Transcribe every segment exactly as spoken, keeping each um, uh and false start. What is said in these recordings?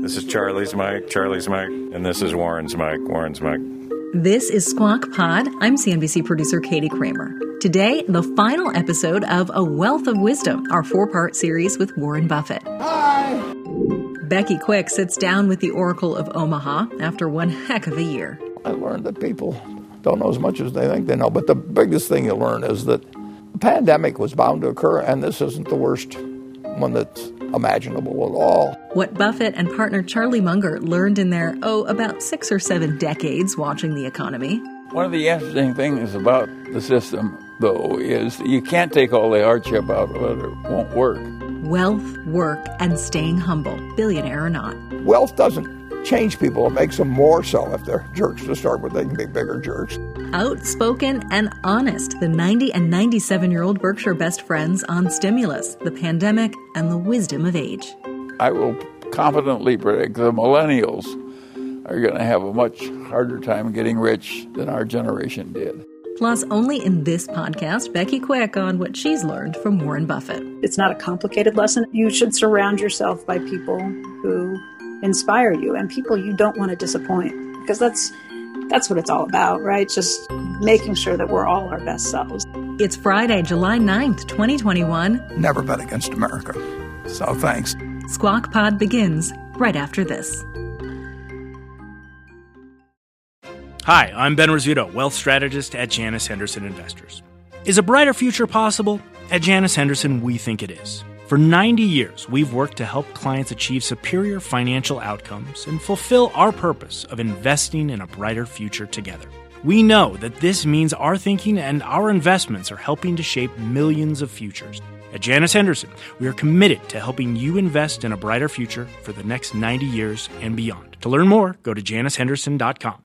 This is Charlie's mic, Charlie's mic, and this is Warren's mic, Warren's mic. This is Squawk Pod. I'm C N B C producer Katie Kramer. Today, the final episode of A Wealth of Wisdom, our four-part series with Warren Buffett. Hi! Becky Quick sits down with the Oracle of Omaha after one heck of a year. I learned that people don't know as much as they think they know, but the biggest thing you learn is that the pandemic was bound to occur, and this isn't the worst one that's imaginable at all. What Buffett and partner Charlie Munger learned in their, oh, about six or seven decades watching the economy. One of the interesting things about the system, though, is you can't take all the hardship out of it. It won't work. Wealth, work, and staying humble, billionaire or not. Wealth doesn't change people. It makes them more so. If they're jerks to start with, they can be bigger jerks. Outspoken and honest, the ninety and ninety-seven-year-old Berkshire best friends on stimulus, the pandemic, and the wisdom of age. I will confidently predict the millennials are going to have a much harder time getting rich than our generation did. Plus, only in this podcast, Becky Quick on what she's learned from Warren Buffett. It's not a complicated lesson. You should surround yourself by people who inspire you and people you don't want to disappoint, because that's That's what it's all about, right? Just making sure that we're all our best selves. It's Friday, July ninth, twenty twenty-one. Never bet against America. So thanks. Squawk Pod begins right after this. Hi, I'm Ben Rizzuto, Wealth Strategist at Janus Henderson Investors. Is a brighter future possible? At Janus Henderson, we think it is. For ninety years, we've worked to help clients achieve superior financial outcomes and fulfill our purpose of investing in a brighter future together. We know that this means our thinking and our investments are helping to shape millions of futures. At Janus Henderson, we are committed to helping you invest in a brighter future for the next ninety years and beyond. To learn more, go to janus henderson dot com.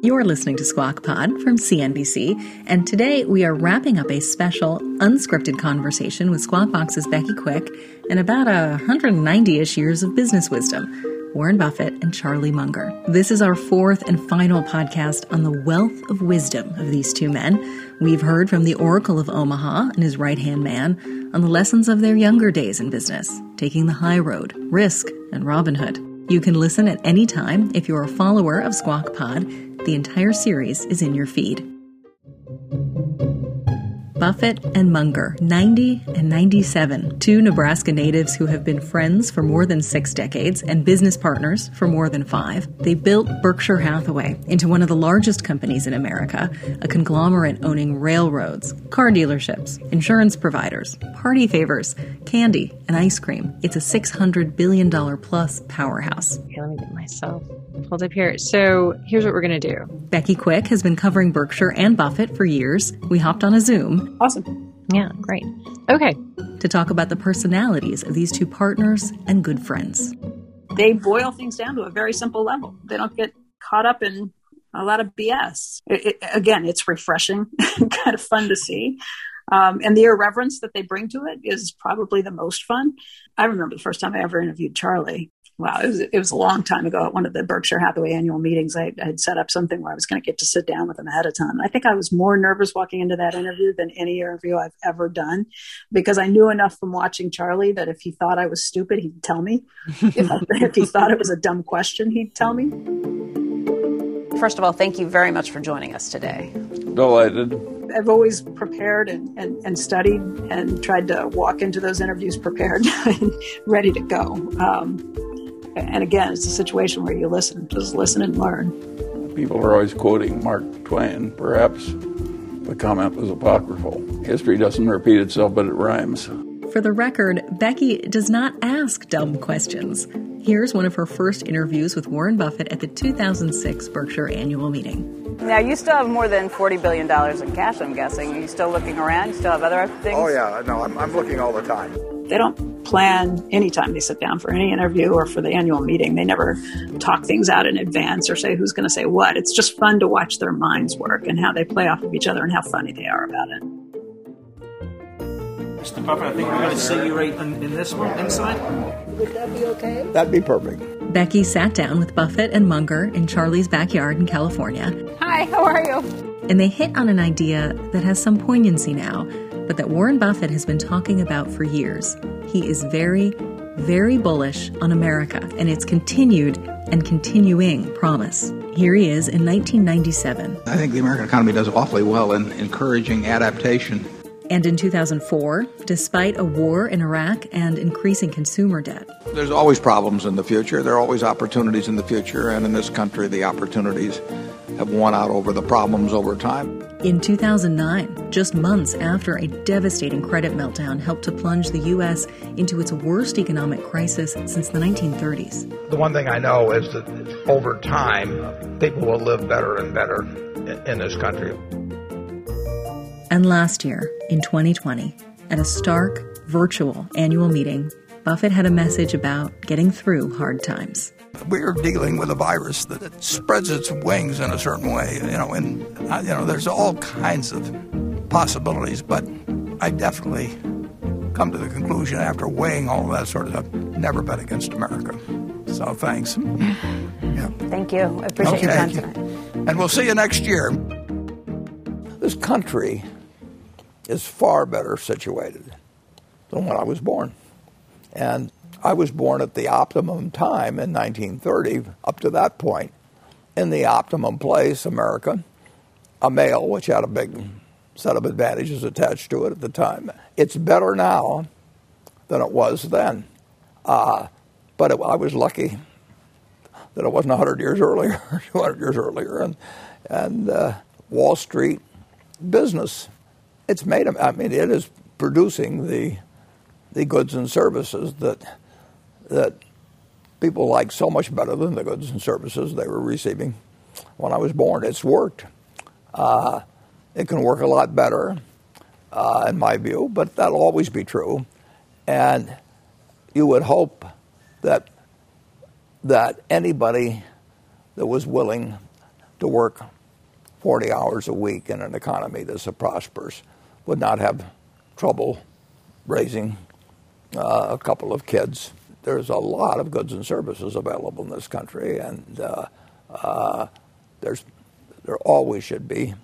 You're listening to Squawk Pod from C N B C, and today we are wrapping up a special, unscripted conversation with Squawk Box's Becky Quick and about one hundred ninety-ish years of business wisdom, Warren Buffett and Charlie Munger. This is our fourth and final podcast on the wealth of wisdom of these two men. We've heard from the Oracle of Omaha and his right-hand man on the lessons of their younger days in business, taking the high road, risk, and Robin Hood. You can listen at any time if you're a follower of Squawk Pod. The entire series is in your feed. Buffett and Munger, ninety and ninety-seven, two Nebraska natives who have been friends for more than six decades and business partners for more than five. They built Berkshire Hathaway into one of the largest companies in America, a conglomerate owning railroads, car dealerships, insurance providers, party favors, candy, and ice cream. It's a six hundred billion dollars plus powerhouse. Okay, let me get myself pulled up here. So here's what we're going to do. Becky Quick has been covering Berkshire and Buffett for years. We hopped on a Zoom. Awesome. Yeah, great. Okay. To talk about the personalities of these two partners and good friends. They boil things down to a very simple level. They don't get caught up in a lot of B S. It, it, again, it's refreshing, kind of fun to see. Um, and the irreverence that they bring to it is probably the most fun. I remember the first time I ever interviewed Charlie. Wow, it was, it was a long time ago at one of the Berkshire Hathaway annual meetings. I had set up something where I was going to get to sit down with him ahead of time. I think I was more nervous walking into that interview than any interview I've ever done, because I knew enough from watching Charlie that if he thought I was stupid, he'd tell me. if, I, if he thought it was a dumb question, he'd tell me. First of all, thank you very much for joining us today. Delighted. I've always prepared and, and, and studied and tried to walk into those interviews prepared and ready to go. Um, And again, it's a situation where you listen, just listen and learn. People are always quoting Mark Twain. Perhaps the comment was apocryphal. History doesn't repeat itself, but it rhymes. For the record, Becky does not ask dumb questions. Here's one of her first interviews with Warren Buffett at the two thousand six Berkshire Annual Meeting. Now, you still have more than forty billion dollars in cash, I'm guessing. Are you still looking around? You still have other things? Oh, yeah. No, I'm, I'm looking all the time. They don't plan any time they sit down for any interview or for the annual meeting. They never talk things out in advance or say who's going to say what. It's just fun to watch their minds work and how they play off of each other and how funny they are about it. Mister Buffett, I think we're going to see you right in, in this one, inside. Would that be okay? That'd be perfect. Becky sat down with Buffett and Munger in Charlie's backyard in California. Hi, how are you? And they hit on an idea that has some poignancy now, but that Warren Buffett has been talking about for years. He is very, very bullish on America and its continued and continuing promise. Here he is in nineteen ninety-seven. I think the American economy does awfully well in encouraging adaptation. And in two thousand four, despite a war in Iraq and increasing consumer debt. There's always problems in the future. There are always opportunities in the future. And in this country, the opportunities have won out over the problems over time. In two thousand nine, just months after a devastating credit meltdown helped to plunge the U S into its worst economic crisis since the nineteen thirties. The one thing I know is that over time, people will live better and better in this country. And last year, in twenty twenty, at a stark, virtual annual meeting, Buffett had a message about getting through hard times. We're dealing with a virus that spreads its wings in a certain way, you know, and, you know, there's all kinds of possibilities, but I definitely come to the conclusion after weighing all that sort of stuff, never bet against America. So thanks. Yeah. Thank you. I appreciate okay. your time tonight. And we'll see you next year. This country is far better situated than when I was born. And I was born at the optimum time in nineteen thirty, up to that point. In the optimum place, America, a mail, which had a big set of advantages attached to it at the time. It's better now than it was then. Uh, but it, I was lucky that it wasn't one hundred years earlier, two hundred years earlier. And, and uh, Wall Street business, it's made, I mean, it is producing the the goods and services that that people like so much better than the goods and services they were receiving when I was born. It's worked. Uh, it can work a lot better, uh, in my view, but that'll always be true. And you would hope that that anybody that was willing to work forty hours a week in an economy that's prosperous would not have trouble raising uh, a couple of kids. There's a lot of goods and services available in this country, and uh, uh, there's there always should be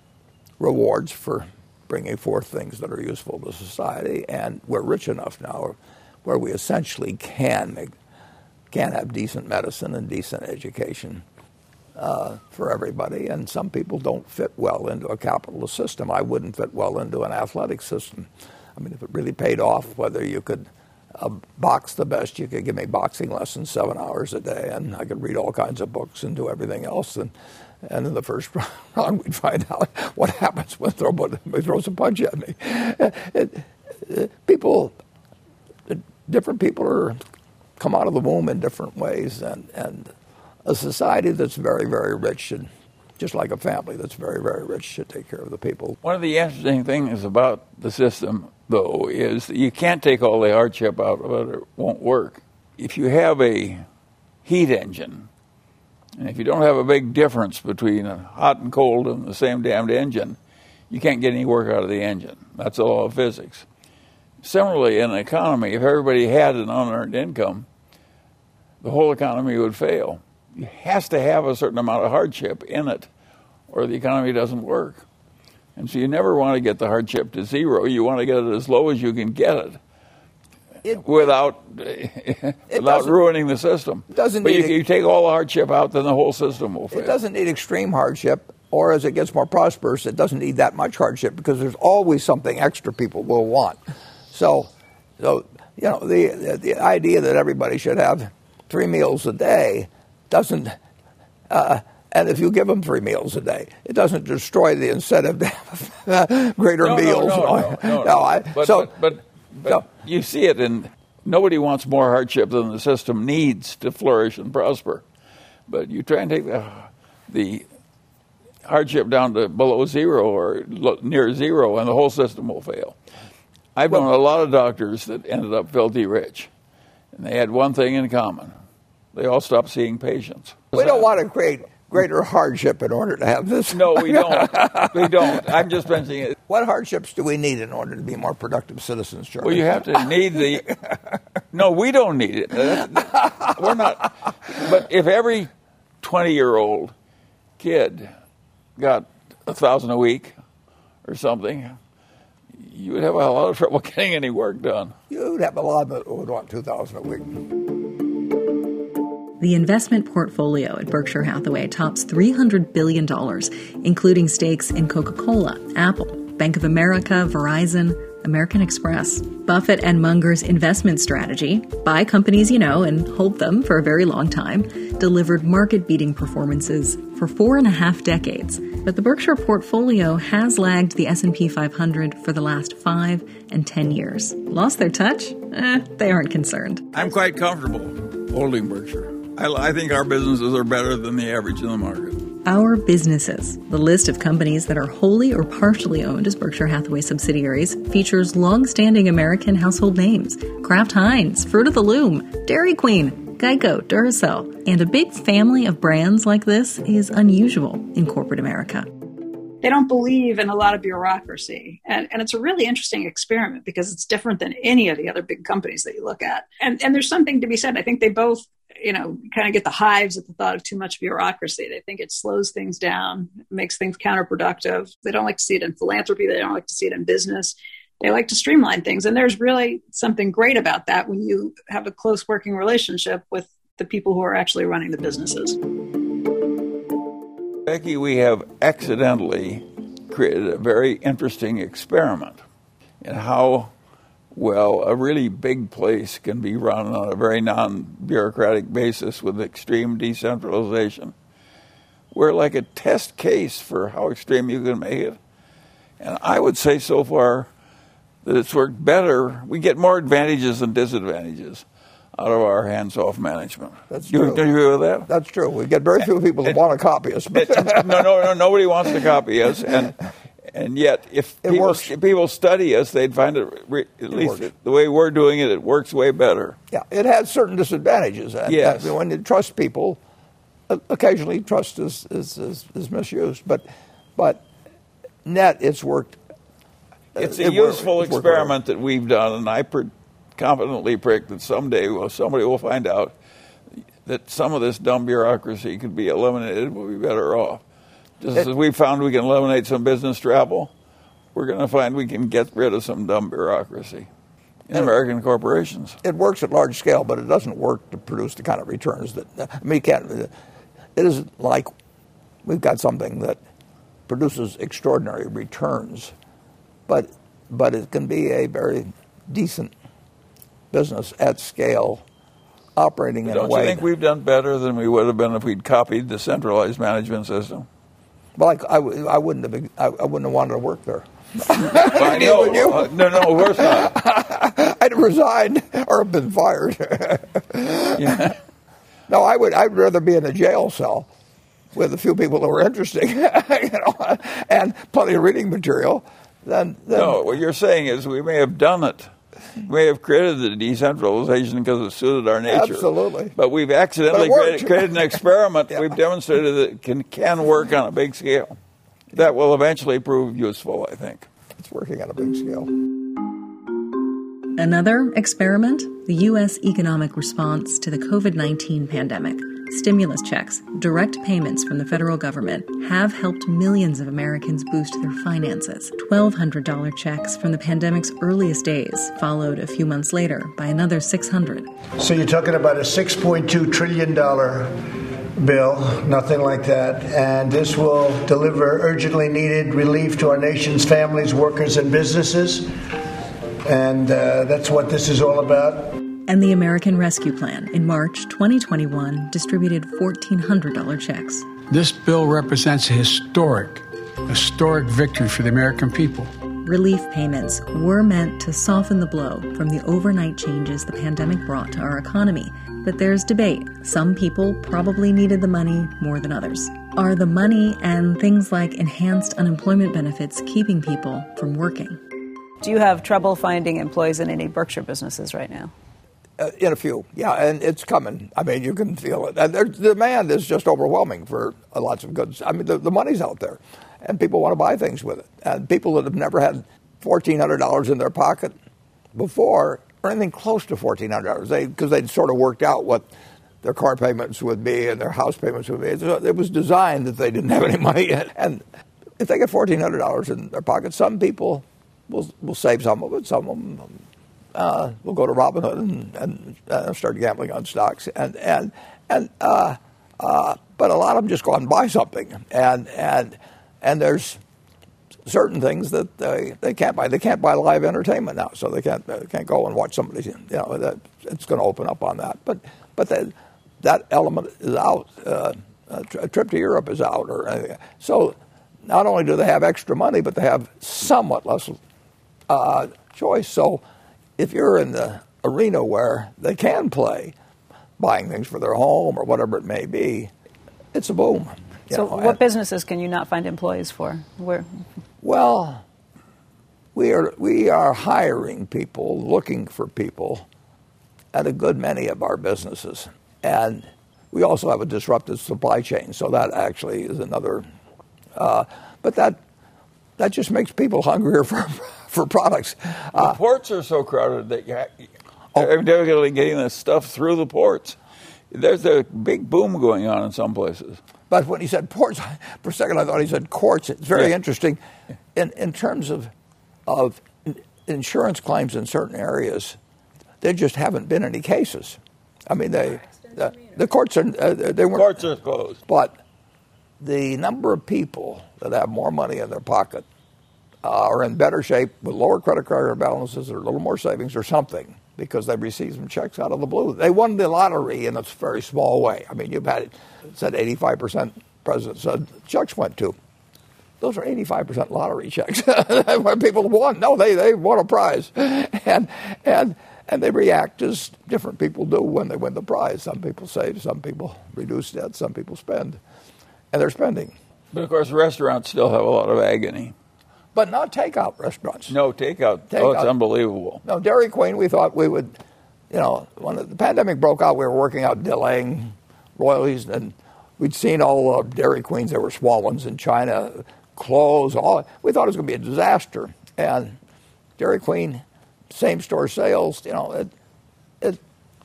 rewards for bringing forth things that are useful to society. And we're rich enough now where we essentially can make, can have decent medicine and decent education Uh, for everybody, and some people don't fit well into a capitalist system. I wouldn't fit well into an athletic system. I mean, if it really paid off, whether you could uh, box the best, you could give me boxing lessons seven hours a day, and I could read all kinds of books and do everything else. And, and in the first round, we'd find out what happens when somebody throws a punch at me. It, it, people, different people are come out of the womb in different ways, and and. A society that's very, very rich should, just like a family that's very, very rich, should take care of the people. One of the interesting things about the system, though, is that you can't take all the hardship out of it. It won't work. If you have a heat engine, and if you don't have a big difference between hot and cold in the same damned engine, you can't get any work out of the engine. That's the law of physics. Similarly, in an economy, if everybody had an unearned income, the whole economy would fail. It has to have a certain amount of hardship in it, or the economy doesn't work. And so you never want to get the hardship to zero. You want to get it as low as you can get it, it without it without ruining the system. Doesn't but need you, a, you take all the hardship out, then the whole system will fail. It doesn't need extreme hardship, or as it gets more prosperous, it doesn't need that much hardship because there's always something extra people will want. So, so you know, the the idea that everybody should have three meals a day doesn't, uh, and if you give them three meals a day, it doesn't destroy the incentive to have greater no, meals. No, no, no, no, no, no. I, but, so, but, but, but so. You see it in, nobody wants more hardship than the system needs to flourish and prosper. But you try and take the, the hardship down to below zero or lo- near zero, and the whole system will fail. I've well, known a lot of doctors that ended up filthy rich, and they had one thing in common. They all stopped seeing patients. We don't want to create greater hardship in order to have this. No, we don't. We don't. I'm just mentioning it. What hardships do we need in order to be more productive citizens, Charlie? Well, you have to need the... No, we don't need it. We're not... But if every twenty-year-old kid got a thousand dollars a week or something, you would have a lot of trouble getting any work done. You'd have a lot that would want two thousand dollars a week. The investment portfolio at Berkshire Hathaway tops three hundred billion dollars, including stakes in Coca-Cola, Apple, Bank of America, Verizon, American Express. Buffett and Munger's investment strategy, buy companies you know and hold them for a very long time, delivered market-beating performances for four and a half decades. But the Berkshire portfolio has lagged the S and P five hundred for the last five and ten years. Lost their touch? Eh, they aren't concerned. I'm quite comfortable holding Berkshire. I think our businesses are better than the average in the market. Our businesses. The list of companies that are wholly or partially owned as Berkshire Hathaway subsidiaries features long-standing American household names. Kraft Heinz, Fruit of the Loom, Dairy Queen, Geico, Duracell. And a big family of brands like this is unusual in corporate America. They don't believe in a lot of bureaucracy. And, and it's a really interesting experiment because it's different than any of the other big companies that you look at. And, and there's something to be said. I think they both... you know, kind of get the hives at the thought of too much bureaucracy. They think it slows things down, makes things counterproductive. They don't like to see it in philanthropy. They don't like to see it in business. They like to streamline things. And there's really something great about that when you have a close working relationship with the people who are actually running the businesses. Becky, we have accidentally created a very interesting experiment in how well a really big place can be run on a very non-bureaucratic basis with extreme decentralization. We're like a test case for how extreme you can make it. And I would say so far that it's worked better. We get more advantages than disadvantages out of our hands-off management. That's you, true. Do you agree with that? That's true. We get very few people that want to copy us. But no, no, no. Nobody wants to copy us. And And yet, if people, if people study us, they'd find it, re- at it least works. The way we're doing it, it works way better. Yeah, it has certain disadvantages. And yes. That when you trust people, occasionally trust is, is, is, is misused. But but net, it's worked. It's a it useful worked, it's experiment that we've done, and I pre- confidently predict that someday well, somebody will find out that some of this dumb bureaucracy could be eliminated, we'll be better off. Just it, as we found we can eliminate some business travel, we're going to find we can get rid of some dumb bureaucracy in it, American corporations. It works at large scale, but it doesn't work to produce the kind of returns that I mean, you can't. It isn't like we've got something that produces extraordinary returns, but but it can be a very decent business at scale. Operating in a way. Don't you think we've done better than we would have been if we'd copied the centralized management system? Well, I, I, I wouldn't have. I, I wouldn't have wanted to work there. I know. You? Uh, no, no, of course not. I'd have resigned or have been fired. Yeah. No, I would. I'd rather be in a jail cell with a few people who are interesting, you know, and plenty of reading material. Than, than no, what you're saying is we may have done it. We have created the decentralization because it suited our nature. Absolutely. But we've accidentally but created, created an experiment. Yeah. We've demonstrated that it can, can work on a big scale. That will eventually prove useful, I think. It's working on a big scale. Another experiment, the U S economic response to the covid nineteen pandemic. Stimulus checks, direct payments from the federal government have helped millions of Americans boost their finances. twelve hundred dollars checks from the pandemic's earliest days, followed a few months later by another six hundred dollars. So you're talking about a six point two trillion dollars bill, nothing like that, and this will deliver urgently needed relief to our nation's families, workers, and businesses, and uh, that's what this is all about. And the American Rescue Plan, in March twenty twenty-one, distributed fourteen hundred dollars checks. This bill represents a historic, historic victory for the American people. Relief payments were meant to soften the blow from the overnight changes the pandemic brought to our economy. But there's debate. Some people probably needed the money more than others. Are the money and things like enhanced unemployment benefits keeping people from working? Do you have trouble finding employees in any Berkshire businesses right now? Uh, in a few, yeah, and it's coming. I mean, you can feel it. And the demand is just overwhelming for uh, lots of goods. I mean, the, the money's out there, and people want to buy things with it. And people that have never had fourteen hundred dollars in their pocket before, or anything close to fourteen hundred dollars, they because they'd sort of worked out what their car payments would be and their house payments would be. So it was designed that they didn't have any money yet. And if they get fourteen hundred dollars in their pocket, some people will will save some of it, some of them Uh, we'll go to Robinhood and, and uh, start gambling on stocks, and and and uh, uh, but a lot of them just go out and buy something, and and and there's certain things that they, they can't buy. They can't buy live entertainment now, so they can't they can't go and watch somebody. You know, that, it's going to open up on that, but but that that element is out. Uh, a trip to Europe is out, or anything. So not only do they have extra money, but they have somewhat less uh, choice. So if you're in the arena where they can play, buying things for their home or whatever it may be, it's a boom. So know, what and, businesses can you not find employees for? Where? Well, we are we are hiring people, looking for people at a good many of our businesses. And we also have a disrupted supply chain, so that actually is another. Uh, but that that just makes people hungrier for for products. Uh, the ports are so crowded that you ha- they're definitely getting this stuff through the ports. There's a big boom going on in some places. But when he said ports, for a second I thought he said courts. It's very yeah. interesting. In in terms of of insurance claims in certain areas, there just haven't been any cases. I mean, they the, the courts are uh, they weren't courts are closed. But the number of people that have more money in their pocket, Uh, are in better shape with lower credit card balances or a little more savings or something, because they received some checks out of the blue. They won the lottery in a very small way. I mean, you've had it said eighty-five percent president said checks went to. Those are eighty-five percent lottery checks. When people won, no, they they won a prize, and and and they react as different people do when they win the prize. Some people save, some people reduce debt, some people spend, and they're spending. But of course, restaurants still have a lot of agony. But not takeout restaurants. No, takeout. Take oh, it's out. Unbelievable. No, Dairy Queen, we thought we would, you know, when the pandemic broke out, we were working out delaying royalties, and we'd seen all the Dairy Queens, there were small ones in China, close. All we thought it was going to be a disaster. And Dairy Queen, same-store sales, you know, it, it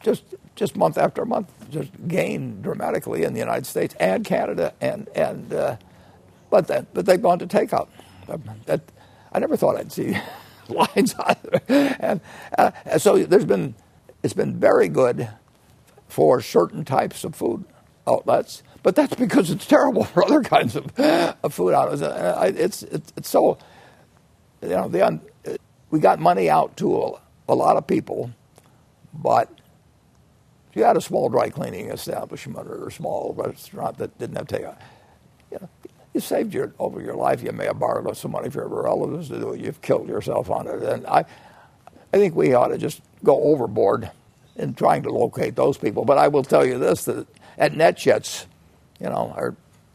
just just month after month just gained dramatically in the United States and Canada, and and uh, but then but they've gone to takeout. That, I never thought I'd see lines on there. And uh, so there's been, it's been very good for certain types of food outlets, but that's because it's terrible for other kinds of, of food outlets. It's, it's, it's so, you know, the un, we got money out to a, a lot of people, but if you had a small dry cleaning establishment or a small restaurant that didn't have takeout, you know, you saved your over your life. You may have borrowed some money from your relatives to do it. You've killed yourself on it. And I I think we ought to just go overboard in trying to locate those people. But I will tell you this, that at NetJets, you know, our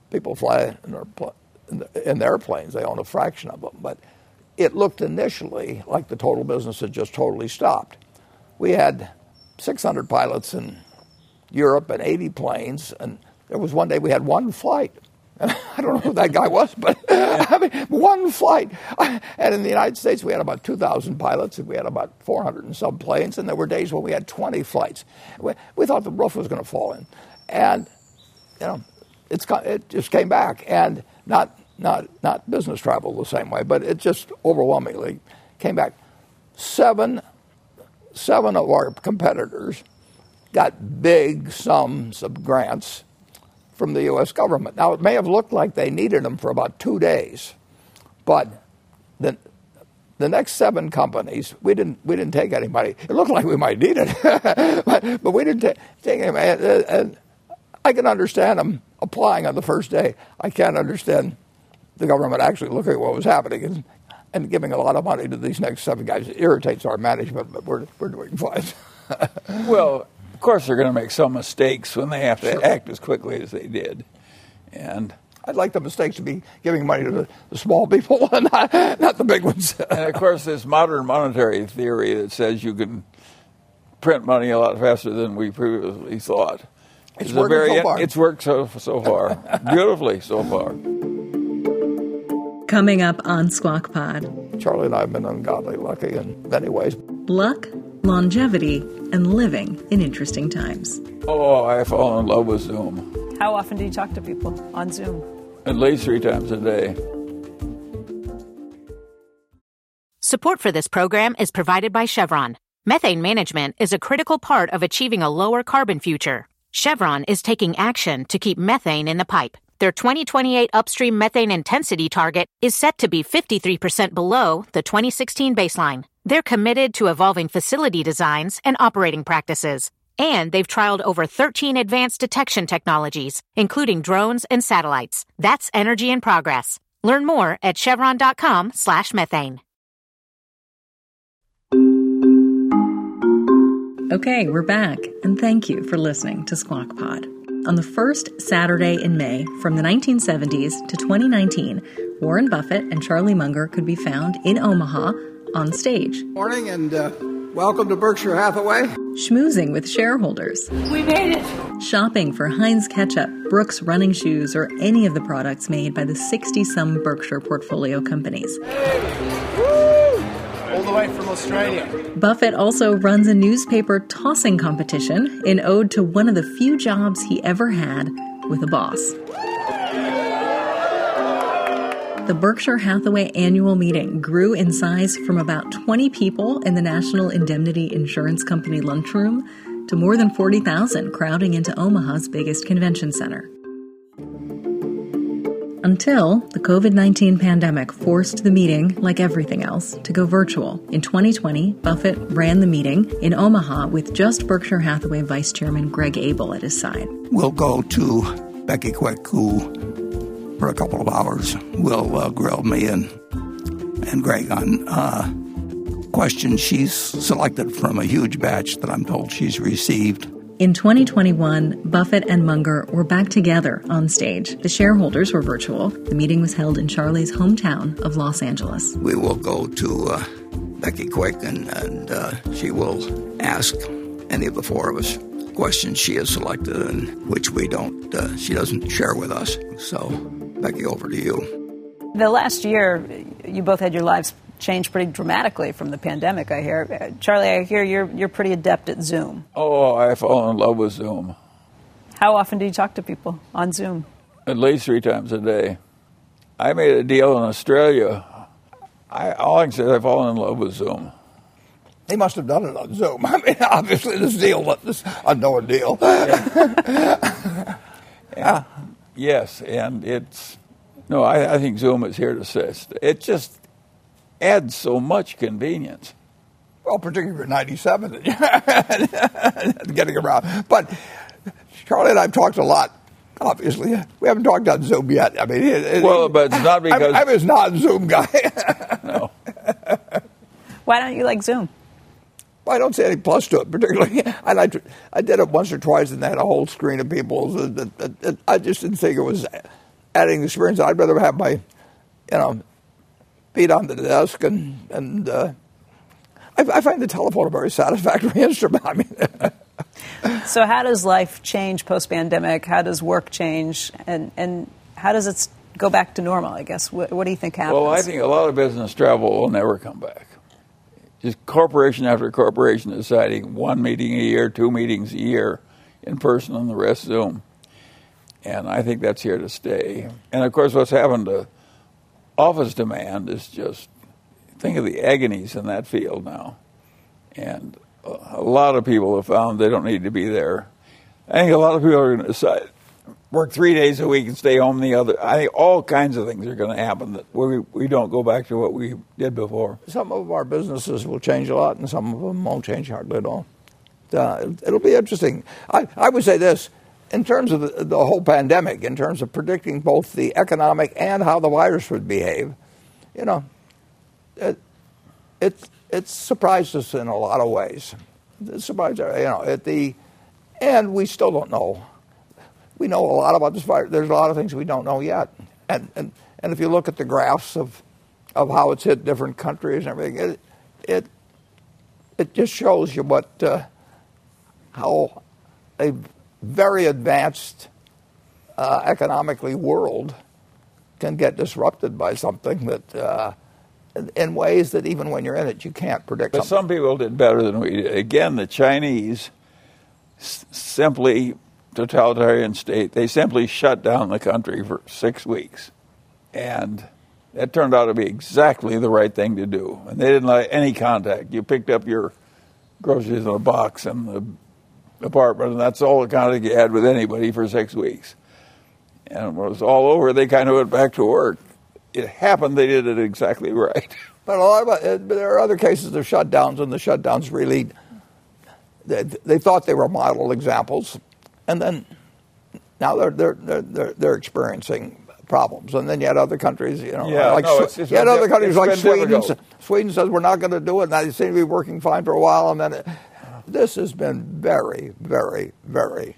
people fly in their, in their planes. They own a fraction of them. But it looked initially like the total business had just totally stopped. We had six hundred pilots in Europe and eighty planes. And there was one day we had one flight. I don't know who that guy was, but I mean, one flight. And in the United States, we had about two thousand pilots, and we had about four hundred and some planes, and there were days when we had twenty flights. We, we thought the roof was going to fall in. And, you know, it's it just came back. And not, not, not business travel the same way, but it just overwhelmingly came back. Seven, seven of our competitors got big sums of grants from the U S government. Now, it may have looked like they needed them for about two days, but the the next seven companies, we didn't we didn't take any money. It looked like we might need it, but, but we didn't ta- take any money. And, and I can understand them applying on the first day. I can't understand the government actually looking at what was happening and, and giving a lot of money to these next seven guys. It irritates our management, but we're we're doing fine. Well, of course, they're going to make some mistakes when they have to sure. act as quickly as they did. And I'd like the mistakes to be giving money to the, the small people and not, not the big ones. And, of course, there's modern monetary theory that says you can print money a lot faster than we previously thought. It's, it's worked so far. It's worked so, so far. Beautifully so far. Coming up on Squawk Pod. Charlie and I have been ungodly lucky in many ways. Luck, longevity, and living in interesting times. Oh, I fall in love with Zoom. How often do you talk to people on Zoom? At least three times a day. Support for this program is provided by Chevron. Methane management is a critical part of achieving a lower carbon future. Chevron is taking action to keep methane in the pipe. Their twenty twenty-eight upstream methane intensity target is set to be fifty-three percent below the twenty sixteen baseline. They're committed to evolving facility designs and operating practices. And they've trialed over thirteen advanced detection technologies, including drones and satellites. That's energy in progress. Learn more at chevron.com slash methane. Okay, we're back, and thank you for listening to Squawk Pod. On the first Saturday in May, from the nineteen seventies to twenty nineteen, Warren Buffett and Charlie Munger could be found in Omaha on stage. Morning, and uh, welcome to Berkshire Hathaway. Schmoozing with shareholders. We made it. Shopping for Heinz ketchup, Brooks running shoes, or any of the products made by the sixty-some Berkshire portfolio companies. Hey. All the way from Australia. Buffett also runs a newspaper tossing competition in ode to one of the few jobs he ever had with a boss. The Berkshire Hathaway annual meeting grew in size from about twenty people in the National Indemnity Insurance Company lunchroom to more than forty thousand crowding into Omaha's biggest convention center. Until the covid nineteen pandemic forced the meeting, like everything else, to go virtual. In twenty twenty, Buffett ran the meeting in Omaha with just Berkshire Hathaway Vice Chairman Greg Abel at his side. We'll go to Becky Quick, who, for a couple of hours, will uh, grill me and, and Greg on uh, questions she's selected from a huge batch that I'm told she's received. In twenty twenty-one, Buffett and Munger were back together on stage. The shareholders were virtual. The meeting was held in Charlie's hometown of Los Angeles. We will go to uh, Becky Quick, and, and uh, she will ask any of the four of us questions she has selected, and which we don't, uh, she doesn't share with us. So, Becky, over to you. The last year, you both had your lives changed pretty dramatically from the pandemic, I hear. Charlie, I hear you're you're pretty adept at Zoom. Oh, I fall in love with Zoom. How often do you talk to people on Zoom? At least three times a day. I made a deal in Australia. I, all I can say is I fall in love with Zoom. He must have done it on Zoom. I mean, obviously this deal, this unknown deal. Yeah. yeah. Yes, and it's... No, I, I think Zoom is here to stay. It just... adds so much convenience. Well, particularly for ninety-seven, getting around. But Charlie and I have talked a lot, obviously. We haven't talked on Zoom yet. I mean, it, it, Well, but it's not because... I'm, I'm his non-Zoom guy. No. Why don't you like Zoom? Well, I don't see any plus to it, particularly. I like to, I did it once or twice and had a whole screen of people. I just didn't think it was adding experience. I'd rather have my, you know... beat on the desk, and and uh, I, I find the telephone a very satisfactory instrument. I mean, so how does life change post-pandemic? How does work change, and and how does it go back to normal? I guess what, what do you think happens? Well, I think a lot of business travel will never come back. Just corporation after corporation deciding one meeting a year, two meetings a year, in person, and the rest Zoom. And I think that's here to stay. And of course, what's happened to office demand is just, think of the agonies in that field now. And a lot of people have found they don't need to be there. I think a lot of people are going to decide, work three days a week and stay home the other. I think all kinds of things are going to happen that we, we don't go back to what we did before. Some of our businesses will change a lot, and some of them won't change hardly at all. Uh, it'll be interesting. I, I would say this. In terms of the, the whole pandemic, in terms of predicting both the economic and how the virus would behave, you know, it, it, it surprised us in a lot of ways. It surprised us, you know, at the, and we still don't know. we know a lot about this virus. There's a lot of things we don't know yet. And and, and if you look at the graphs of of how it's hit different countries and everything, it it, it just shows you what uh, how a very advanced uh, economically world can get disrupted by something that uh, in ways that even when you're in it, you can't predict. But something. Some people did better than we did. Again, the Chinese s- simply... totalitarian state, they simply shut down the country for six weeks. And that turned out to be exactly the right thing to do. And they didn't let any contact. You picked up your groceries in a box in the apartment, and that's all the contact you had with anybody for six weeks. And when it was all over, they kind of went back to work. It happened they did it exactly right. But a lot of it, there are other cases of shutdowns, and the shutdowns really, they, they thought they were model examples. And then now they're they're they're they're experiencing problems, and then you had other countries, you know, yeah, like no, it's, it's you had other countries like Sweden. Difficult. Sweden says we're not going to do it, and they seem to be working fine for a while, and then it, this has been very, very, very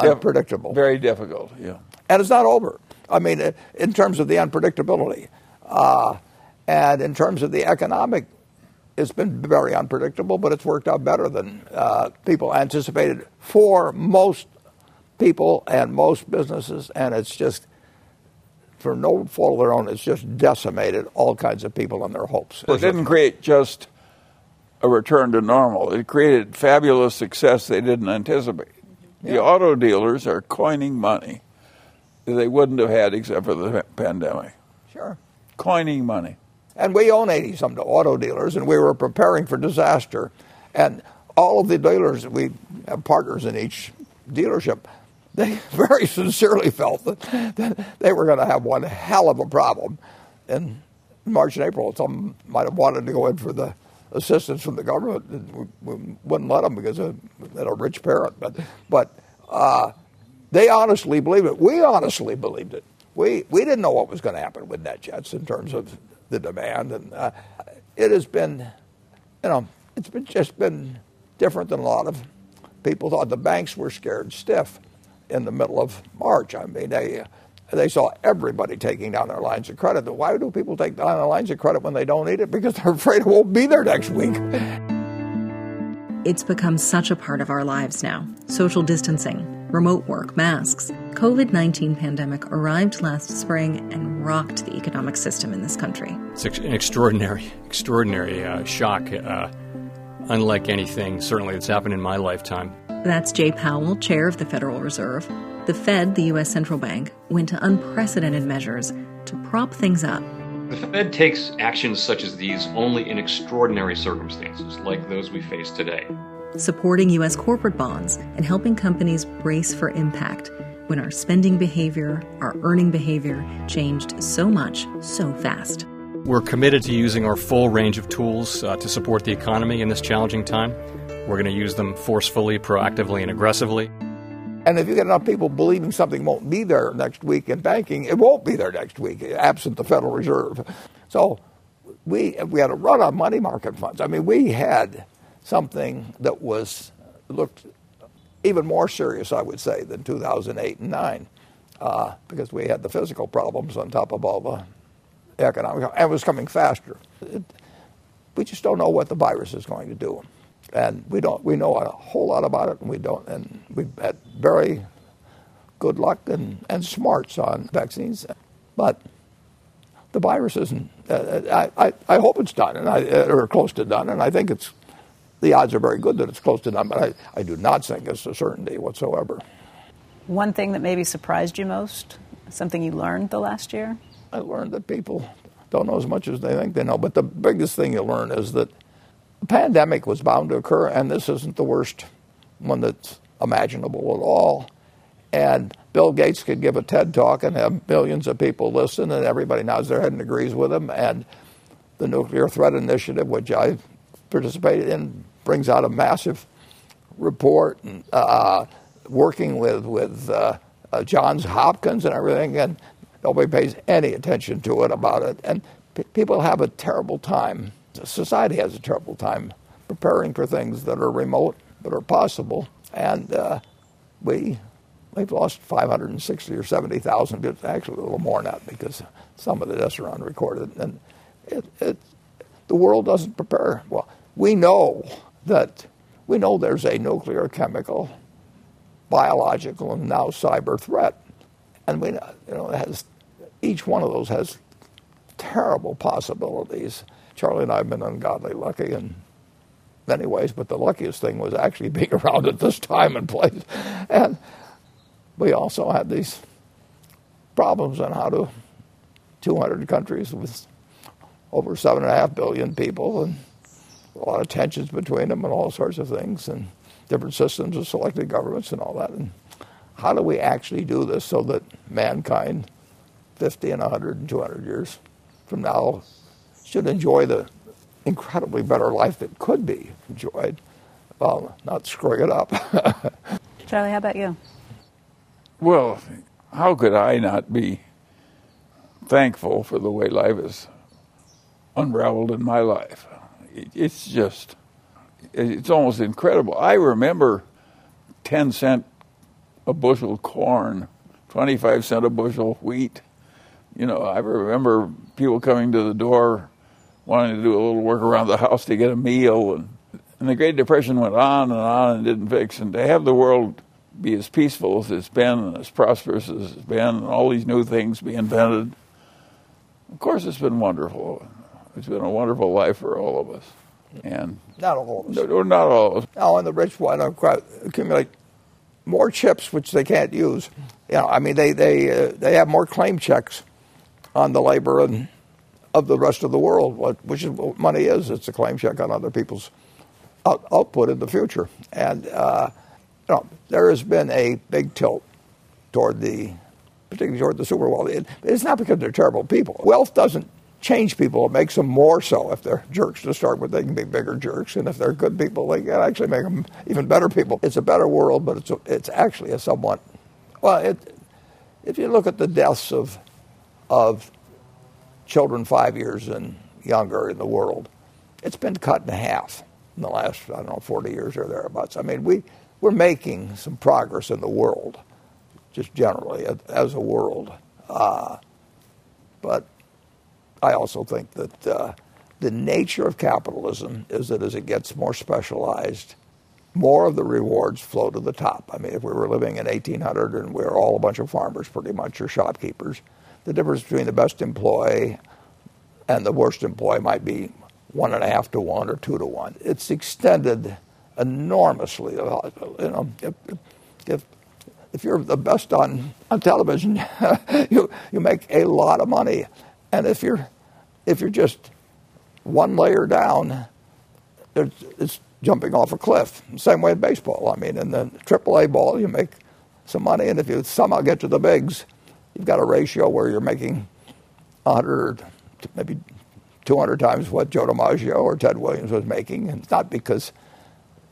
Def- unpredictable, very difficult. Yeah, and it's not over. I mean, in terms of the unpredictability, uh, and in terms of the economic, it's been very unpredictable, but it's worked out better than uh, people anticipated for most people and most businesses, and it's just, for no fault of their own, it's just decimated all kinds of people and their hopes. It didn't create just a return to normal. It created fabulous success they didn't anticipate. Yeah. The auto dealers are coining money that they wouldn't have had except for the pandemic. Sure. Coining money. And we own eighty-some auto dealers, and we were preparing for disaster. And all of the dealers, we have partners in each dealership, they very sincerely felt that, that they were going to have one hell of a problem. In March and April, some might have wanted to go in for the assistance from the government. We, we wouldn't let them because they had a rich parent. But, but uh, they honestly believed it. We honestly believed it. We, we didn't know what was going to happen with NetJets in terms of the demand, and uh, it has been, you know, it's been just been different than a lot of people thought. The banks were scared stiff in the middle of March. I mean, they they saw everybody taking down their lines of credit. Why do people take down their lines of credit when they don't need it? Because they're afraid it won't be there next week. It's become such a part of our lives now. Social distancing, remote work, masks. covid nineteen pandemic arrived last spring and rocked the economic system in this country. It's an extraordinary, extraordinary uh, shock, uh, unlike anything certainly that's happened in my lifetime. That's Jay Powell, chair of the Federal Reserve. The Fed, the U S central bank, went to unprecedented measures to prop things up. The Fed takes actions such as these only in extraordinary circumstances, like those we face today. Supporting U S corporate bonds and helping companies brace for impact when our spending behavior, our earning behavior changed so much, so fast. We're committed to using our full range of tools uh, to support the economy in this challenging time. We're going to use them forcefully, proactively, and aggressively. And if you get enough people believing something won't be there next week in banking, it won't be there next week, absent the Federal Reserve. So we we had a run on money market funds. I mean, we had something that was looked even more serious, I would say, than two thousand eight and nine, uh, because we had the physical problems on top of all the economic, and it was coming faster. It, we just don't know what the virus is going to do. And we don't. We know a whole lot about it, and we don't. And we've had very good luck and, and smarts on vaccines, but the virus isn't. Uh, I, I I hope it's done, and I or close to done, and I think it's. The odds are very good that it's close to done, but I, I do not think it's a certainty whatsoever. One thing that maybe surprised you most, something you learned the last year? I learned that people don't know as much as they think they know, but the biggest thing you learn is that the pandemic was bound to occur, and this isn't the worst one that's imaginable at all. And Bill Gates could give a TED talk and have millions of people listen, and everybody nods their head and agrees with him. And the Nuclear Threat Initiative, which I participated in, brings out a massive report, and uh, working with with uh, uh, Johns Hopkins and everything, and nobody pays any attention to it about it. And p- people have a terrible time. Society has a terrible time preparing for things that are remote, that are possible, and uh, we They've lost five hundred sixty or seventy thousand goods, actually a little more now, because some of the deaths are unrecorded. And it, it, the world doesn't prepare. Well, we know that we know there's a nuclear, chemical, biological, and now cyber threat, and we, you know, it has, each one of those has terrible possibilities. Charlie and I have been ungodly lucky in many ways, but the luckiest thing was actually being around at this time and place. And we also had these problems on how to two hundred countries with over seven and a half billion people, and a lot of tensions between them, and all sorts of things, and different systems of selected governments and all that. And how do we actually do this so that mankind, fifty and one hundred and two hundred years from now, should enjoy the incredibly better life that could be enjoyed while not screwing it up? Charlie, how about you? Well, how could I not be thankful for the way life is unraveled in my life? It's just, it's almost incredible. I remember ten cent a bushel corn, twenty-five cent a bushel wheat. You know, I remember people coming to the door wanting to do a little work around the house to get a meal. And, and the Great Depression went on and on and didn't fix. And to have the world be as peaceful as it's been and as prosperous as it's been, and all these new things be invented, of course it's been wonderful. It's been a wonderful life for all of us. And not all of us. Or not all of us. Now, and the rich wind up accumulate more chips, which they can't use. You know, I mean, they they uh, they have more claim checks on the labor and of the rest of the world, which is what money is. It's a claim check on other people's out- output in the future. And uh, you know, there has been a big tilt toward the, particularly toward the super wealthy. It, it's not because they're terrible people. Wealth doesn't change people. It makes them more so. If they're jerks to start with, they can be bigger jerks. And if they're good people, they can actually make them even better people. It's a better world, but it's a, it's actually a somewhat... Well, it, if you look at the deaths of of children five years and younger in the world, it's been cut in half in the last, I don't know, forty years or thereabouts. I mean, we, we're making some progress in the world, just generally, as a world. Uh, but... I also think that uh, the nature of capitalism is that as it gets more specialized, more of the rewards flow to the top. I mean, if we were living in eighteen hundred and we were all a bunch of farmers pretty much, or shopkeepers, the difference between the best employee and the worst employee might be one and a half to one or two to one. It's extended enormously. You know, if, if, if you're the best on, on television, you you make a lot of money. And if you're, if you're just one layer down, it's jumping off a cliff. Same way in baseball. I mean, in the triple A ball, you make some money, and if you somehow get to the bigs, you've got a ratio where you're making one hundred, maybe two hundred times what Joe DiMaggio or Ted Williams was making. And it's not because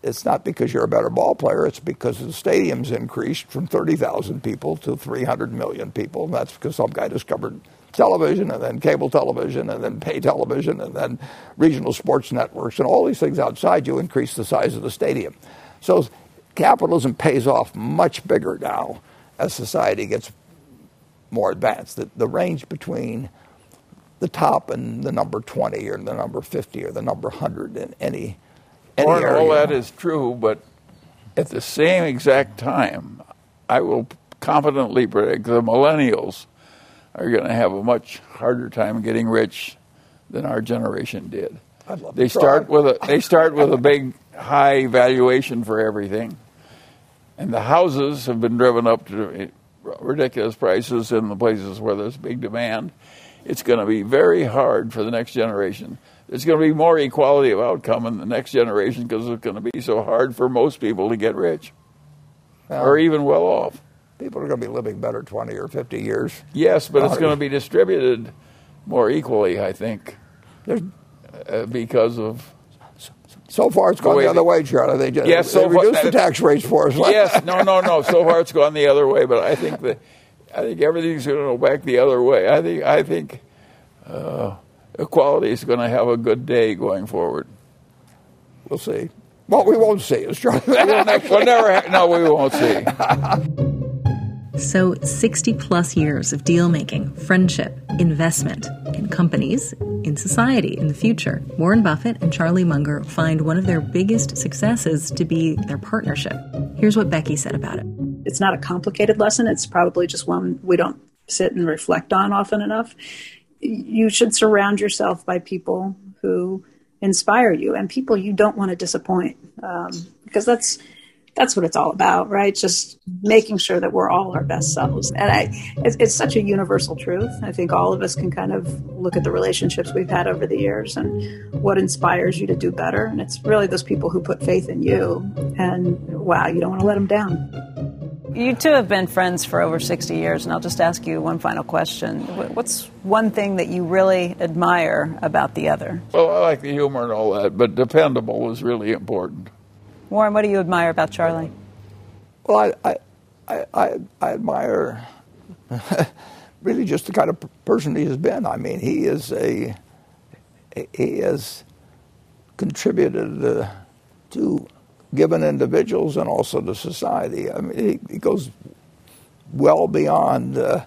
it's not because you're a better ball player. It's because the stadium's increased from thirty thousand people to three hundred million people, and that's because some guy discovered television, and then cable television, and then pay television, and then regional sports networks, and all these things outside you increase the size of the stadium. So capitalism pays off much bigger now as society gets more advanced. The, the range between the top and the number twenty or the number fifty or the number one hundred in any, any or, area. All that is true, but at the same exact time, I will confidently predict the millennials are going to have a much harder time getting rich than our generation did. I'd love they to start with a they start with a big high valuation for everything, and the houses have been driven up to ridiculous prices in the places where there's big demand. It's going to be very hard for the next generation. There's going to be more equality of outcome in the next generation because it's going to be so hard for most people to get rich, um, or even well off. People are going to be living better twenty or fifty years. Yes, but it's going to be distributed more equally, I think, uh, because of... So far, it's gone the other way, Charlie. They just yes, so they reduced far, the tax rates for us. Yes, no, no, no. So far, it's gone the other way, but I think that I think everything's going to go back the other way. I think I think uh, equality is going to have a good day going forward. We'll see. Well, we won't see. It's true. We'll never. We'll never ha- no, we won't see. So sixty plus years of deal-making, friendship, investment in companies, in society, in the future. Warren Buffett and Charlie Munger find one of their biggest successes to be their partnership. Here's what Becky said about it. It's not a complicated lesson. It's probably just one we don't sit and reflect on often enough. You should surround yourself by people who inspire you and people you don't want to disappoint, um, because that's that's what it's all about, right? Just making sure that we're all our best selves. And I, it's, it's such a universal truth. I think all of us can kind of look at the relationships we've had over the years and what inspires you to do better. And it's really those people who put faith in you. And wow, you don't want to let them down. You two have been friends for over sixty years. And I'll just ask you one final question. What's one thing that you really admire about the other? Well, I like the humor and all that, but dependable is really important. Warren, what do you admire about Charlie? Well, I I, I, I admire really just the kind of person he has been. I mean, he is a he has contributed uh, to given individuals and also to society. I mean, he, he goes well beyond uh,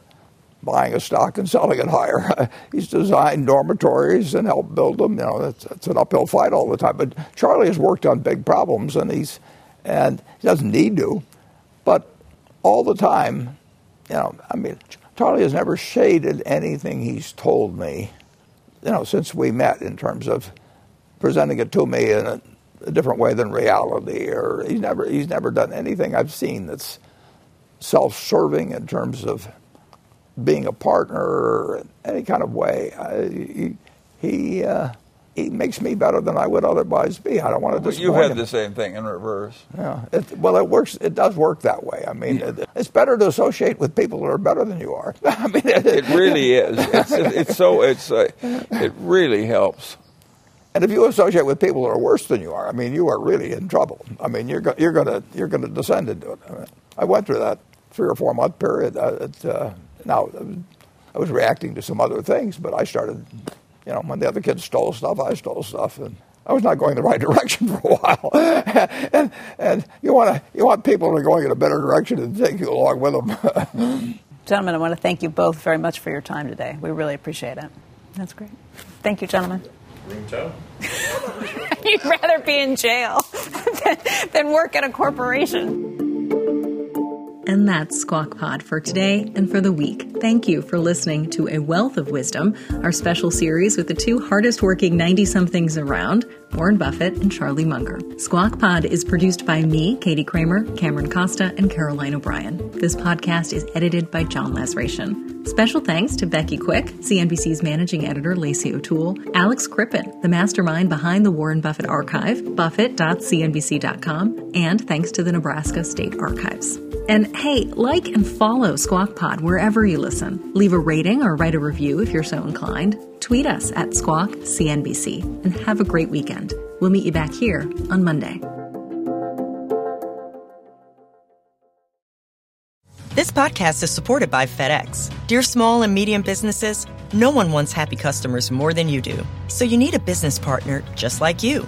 buying a stock and selling it higher. He's designed dormitories and helped build them. You know, that's, that's an uphill fight all the time. But Charlie has worked on big problems, and he's and he doesn't need to. But all the time, you know, I mean, Charlie has never shaded anything he's told me, you know, since we met in terms of presenting it to me in a, a different way than reality. Or he's never he's never done anything I've seen that's self-serving in terms of being a partner in any kind of way. I, he he, uh, he makes me better than I would otherwise be. I don't want to disappoint him. Well, you had the same thing in reverse. Yeah. It, well, it works. It does work that way. I mean, yeah. it, it's better to associate with people that are better than you are. I mean, it, it really is. It's, it's so. It's uh, it really helps. And if you associate with people that are worse than you are, I mean, you are really in trouble. I mean, you're go, you're gonna you're gonna descend into it. I mean, I went through that three or four month period. At, uh, Now, I was reacting to some other things, but I started, you know, when the other kids stole stuff, I stole stuff, and I was not going the right direction for a while. and and you want to you want people to go in a better direction and take you along with them. Gentlemen, I want to thank you both very much for your time today. We really appreciate it. That's great. Thank you, gentlemen. Room toe. You'd rather be in jail than, than work at a corporation. And that's Squawk Pod for today and for the week. Thank you for listening to A Wealth of Wisdom, our special series with the two hardest-working ninety-somethings around, Warren Buffett and Charlie Munger. Squawk Pod is produced by me, Katie Kramer, Cameron Costa, and Caroline O'Brien. This podcast is edited by John Lasration. Special thanks to Becky Quick, C N B C's managing editor, Lacey O'Toole, Alex Crippen, the mastermind behind the Warren Buffett Archive, buffett dot c n b c dot com, and thanks to the Nebraska State Archives. And hey, like and follow Squawk Pod wherever you listen. Leave a rating or write a review if you're so inclined. Tweet us at Squawk C N B C and have a great weekend. We'll meet you back here on Monday. This podcast is supported by FedEx. Dear small and medium businesses, no one wants happy customers more than you do. So you need a business partner just like you.